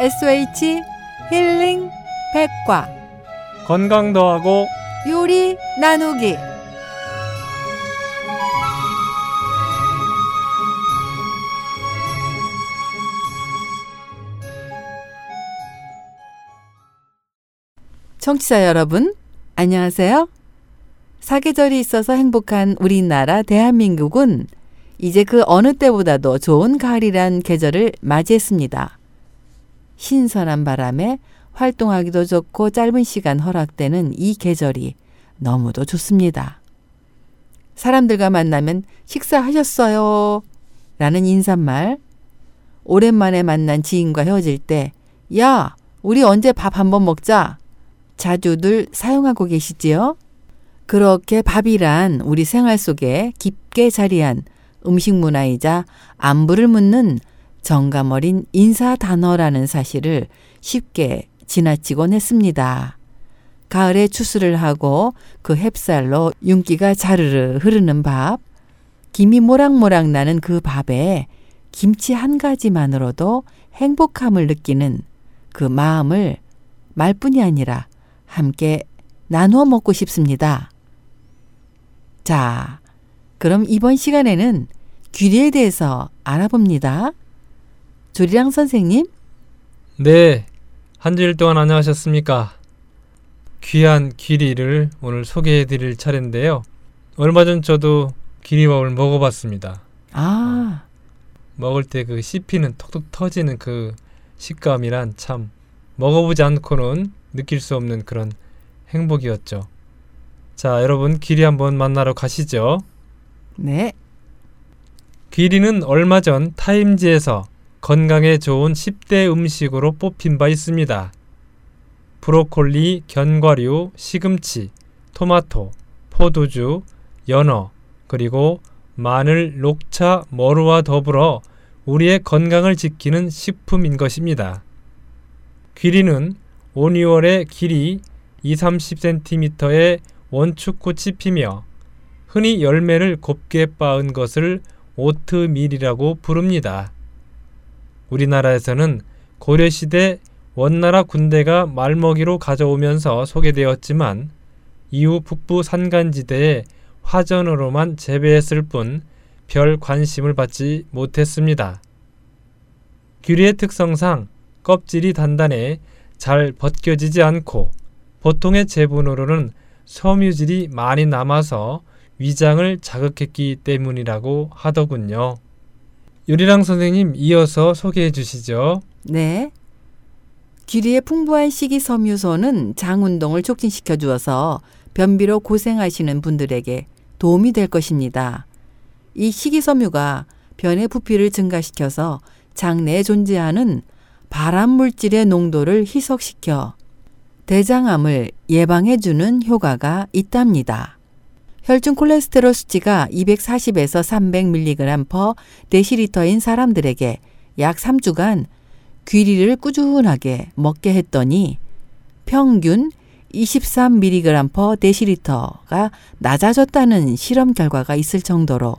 SOH 힐링 백과 건강 더하고 요리 나누기. 청취자 여러분, 안녕하세요. 사계절이 있어서 행복한 우리나라 대한민국은 이제 그 어느 때보다도 좋은 가을이란 계절을 맞이했습니다. 신선한 바람에 활동하기도 좋고 짧은 시간 허락되는 이 계절이 너무도 좋습니다. 사람들과 만나면 식사하셨어요? 라는 인사말, 오랜만에 만난 지인과 헤어질 때 야, 우리 언제 밥 한번 먹자. 자주들 사용하고 계시지요? 그렇게 밥이란 우리 생활 속에 깊게 자리한 음식 문화이자 안부를 묻는 정감 어린 인사 단어라는 사실을 쉽게 지나치곤 했습니다. 가을에 추수를 하고 그 햅쌀로 윤기가 자르르 흐르는 밥, 김이 모락모락 나는 그 밥에 김치 한 가지만으로도 행복함을 느끼는 그 마음을 말뿐이 아니라 함께 나누어 먹고 싶습니다. 자, 그럼 이번 시간에는 귀리에 대해서 알아봅니다. 조리랑 선생님. 네, 한 주일 동안 안녕하셨습니까? 귀한 귀리를 오늘 소개해드릴 차례인데요. 얼마 전 저도 귀리밥을 먹어봤습니다. 먹을 때 그 씹히는 톡톡 터지는 그 식감이란 참 먹어보지 않고는 느낄 수 없는 그런 행복이었죠. 자, 여러분, 귀리 한번 만나러 가시죠. 네. 귀리는 얼마 전 타임지에서 건강에 좋은 10대 음식으로 뽑힌 바 있습니다. 브로콜리, 견과류, 시금치, 토마토, 포도주, 연어, 그리고 마늘, 녹차, 머루와 더불어 우리의 건강을 지키는 식품인 것입니다. 귀리는 온유월의 길이 20-30cm의 원축꽃이 피며 흔히 열매를 곱게 빻은 것을 오트밀이라고 부릅니다. 우리나라에서는 고려시대 원나라 군대가 말먹이로 가져오면서 소개되었지만 이후 북부 산간지대에 화전으로만 재배했을 뿐 별 관심을 받지 못했습니다. 귀리의 특성상 껍질이 단단해 잘 벗겨지지 않고 보통의 제분으로는 섬유질이 많이 남아서 위장을 자극했기 때문이라고 하더군요. 요리랑 선생님, 이어서 소개해 주시죠. 네. 귀리의 풍부한 식이섬유소는 장 운동을 촉진시켜 주어서 변비로 고생하시는 분들에게 도움이 될 것입니다. 이 식이섬유가 변의 부피를 증가시켜서 장 내에 존재하는 발암물질의 농도를 희석시켜 대장암을 예방해주는 효과가 있답니다. 혈중 콜레스테롤 수치가 240에서 300mg/dl인 사람들에게 약 3주간 귀리를 꾸준하게 먹게 했더니 평균 23mg/dl가 낮아졌다는 실험 결과가 있을 정도로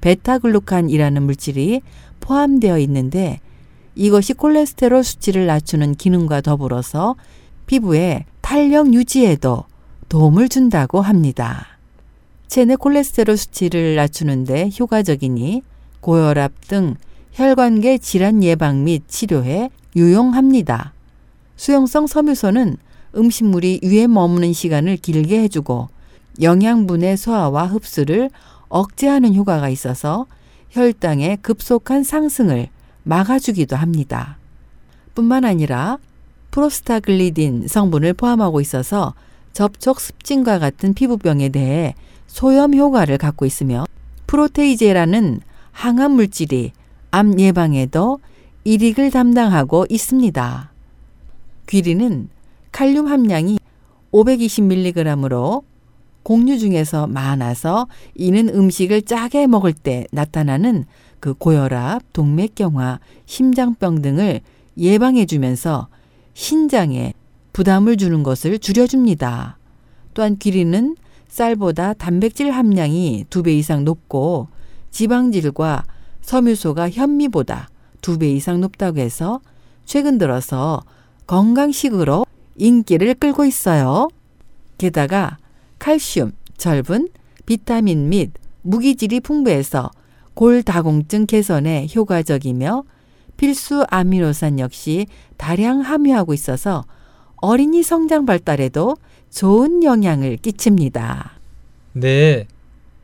베타글루칸이라는 물질이 포함되어 있는데, 이것이 콜레스테롤 수치를 낮추는 기능과 더불어서 피부의 탄력 유지에도 도움을 준다고 합니다. 체내 콜레스테롤 수치를 낮추는데 효과적이니 고혈압 등 혈관계 질환 예방 및 치료에 유용합니다. 수용성 섬유소는 음식물이 위에 머무는 시간을 길게 해주고 영양분의 소화와 흡수를 억제하는 효과가 있어서 혈당의 급속한 상승을 막아주기도 합니다. 뿐만 아니라 프로스타글리딘 성분을 포함하고 있어서 접촉 습진과 같은 피부병에 대해 소염 효과를 갖고 있으며, 프로테이제라는 항암 물질이 암 예방에도 일익을 담당하고 있습니다. 귀리는 칼륨 함량이 520mg으로 곡류 중에서 많아서 이는 음식을 짜게 먹을 때 나타나는 그 고혈압, 동맥경화, 심장병 등을 예방해주면서 신장에 부담을 주는 것을 줄여줍니다. 또한 귀리는 쌀보다 단백질 함량이 2배 이상 높고 지방질과 섬유소가 현미보다 2배 이상 높다고 해서 최근 들어서 건강식으로 인기를 끌고 있어요. 게다가 칼슘, 철분, 비타민 및 무기질이 풍부해서 골다공증 개선에 효과적이며 필수 아미노산 역시 다량 함유하고 있어서 어린이 성장 발달에도 좋은 영향을 끼칩니다. 네,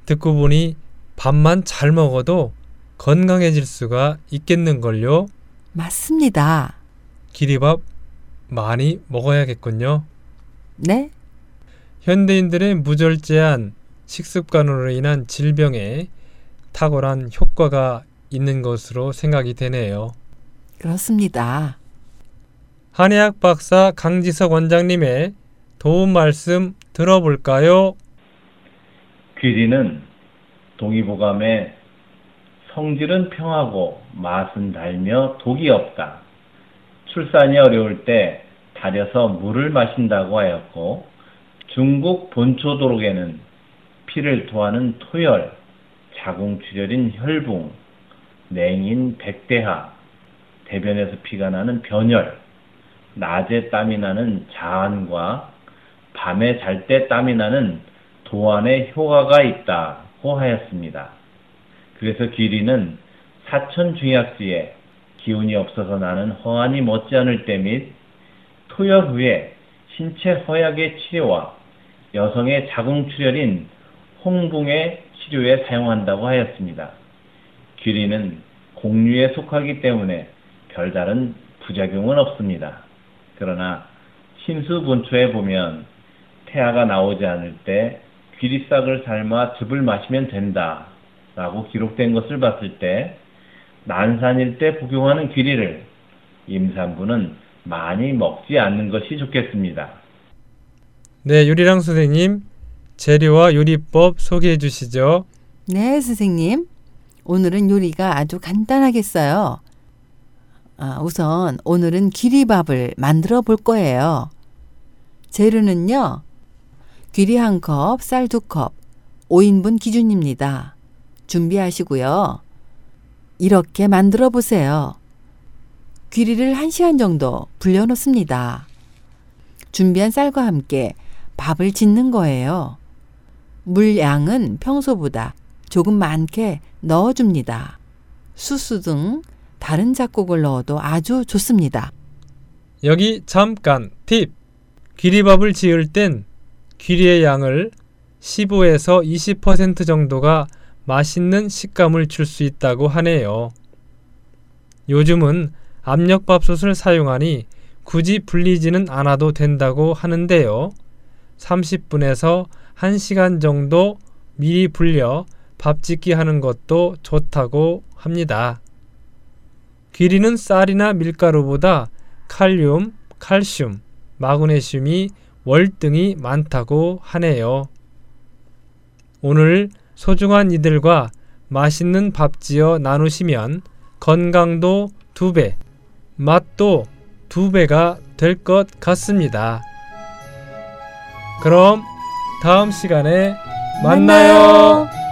듣고 보니 밥만 잘 먹어도 건강해질 수가 있겠는걸요? 맞습니다. 기리밥 많이 먹어야겠군요. 네. 현대인들의 무절제한 식습관으로 인한 질병에 탁월한 효과가 있는 것으로 생각이 되네요. 그렇습니다. 한의학 박사 강지석 원장님의 도움 말씀 들어볼까요? 귀리는 동의보감에 성질은 평하고 맛은 달며 독이 없다. 출산이 어려울 때 달여서 물을 마신다고 하였고 중국 본초도록에는 피를 토하는 토열, 자궁출혈인 혈붕, 냉인 백대하, 대변에서 피가 나는 변혈, 낮에 땀이 나는 자안과 밤에 잘 때 땀이 나는 도안에 효과가 있다고 하였습니다. 그래서 귀리는 사천중약지에 기운이 없어서 나는 허안이 못지않을 때 및 토열 후에 신체 허약의 치료와 여성의 자궁출혈인 홍붕의 치료에 사용한다고 하였습니다. 귀리는 공류에 속하기 때문에 별다른 부작용은 없습니다. 그러나 신수본초에 보면 태아가 나오지 않을 때 귀리싹을 삶아 즙을 마시면 된다 라고 기록된 것을 봤을 때 난산일 때 복용하는 귀리를 임산부는 많이 먹지 않는 것이 좋겠습니다. 네, 요리랑 선생님, 재료와 요리법 소개해 주시죠. 네, 선생님. 오늘은 요리가 아주 간단하겠어요. 우선 오늘은 귀리밥을 만들어 볼 거예요. 재료는요. 귀리 1컵, 쌀 2컵, 5인분 기준입니다. 준비하시고요. 이렇게 만들어 보세요. 귀리를 1시간 정도 불려놓습니다. 준비한 쌀과 함께 밥을 짓는 거예요. 물양은 평소보다 조금 많게 넣어줍니다. 수수 등 다른 작곡을 넣어도 아주 좋습니다. 여기 잠깐 팁! 귀리밥을 지을 땐 귀리의 양을 15에서 20% 정도가 맛있는 식감을 줄 수 있다고 하네요. 요즘은 압력밥솥을 사용하니 굳이 불리지는 않아도 된다고 하는데요. 30분에서 1시간 정도 미리 불려 밥 짓기 하는 것도 좋다고 합니다. 귀리는 쌀이나 밀가루보다 칼륨, 칼슘, 마그네슘이 월등히 많다고 하네요. 오늘 소중한 이들과 맛있는 밥 지어 나누시면 건강도 2배, 맛도 2배가 될 것 같습니다. 그럼 다음 시간에 만나요.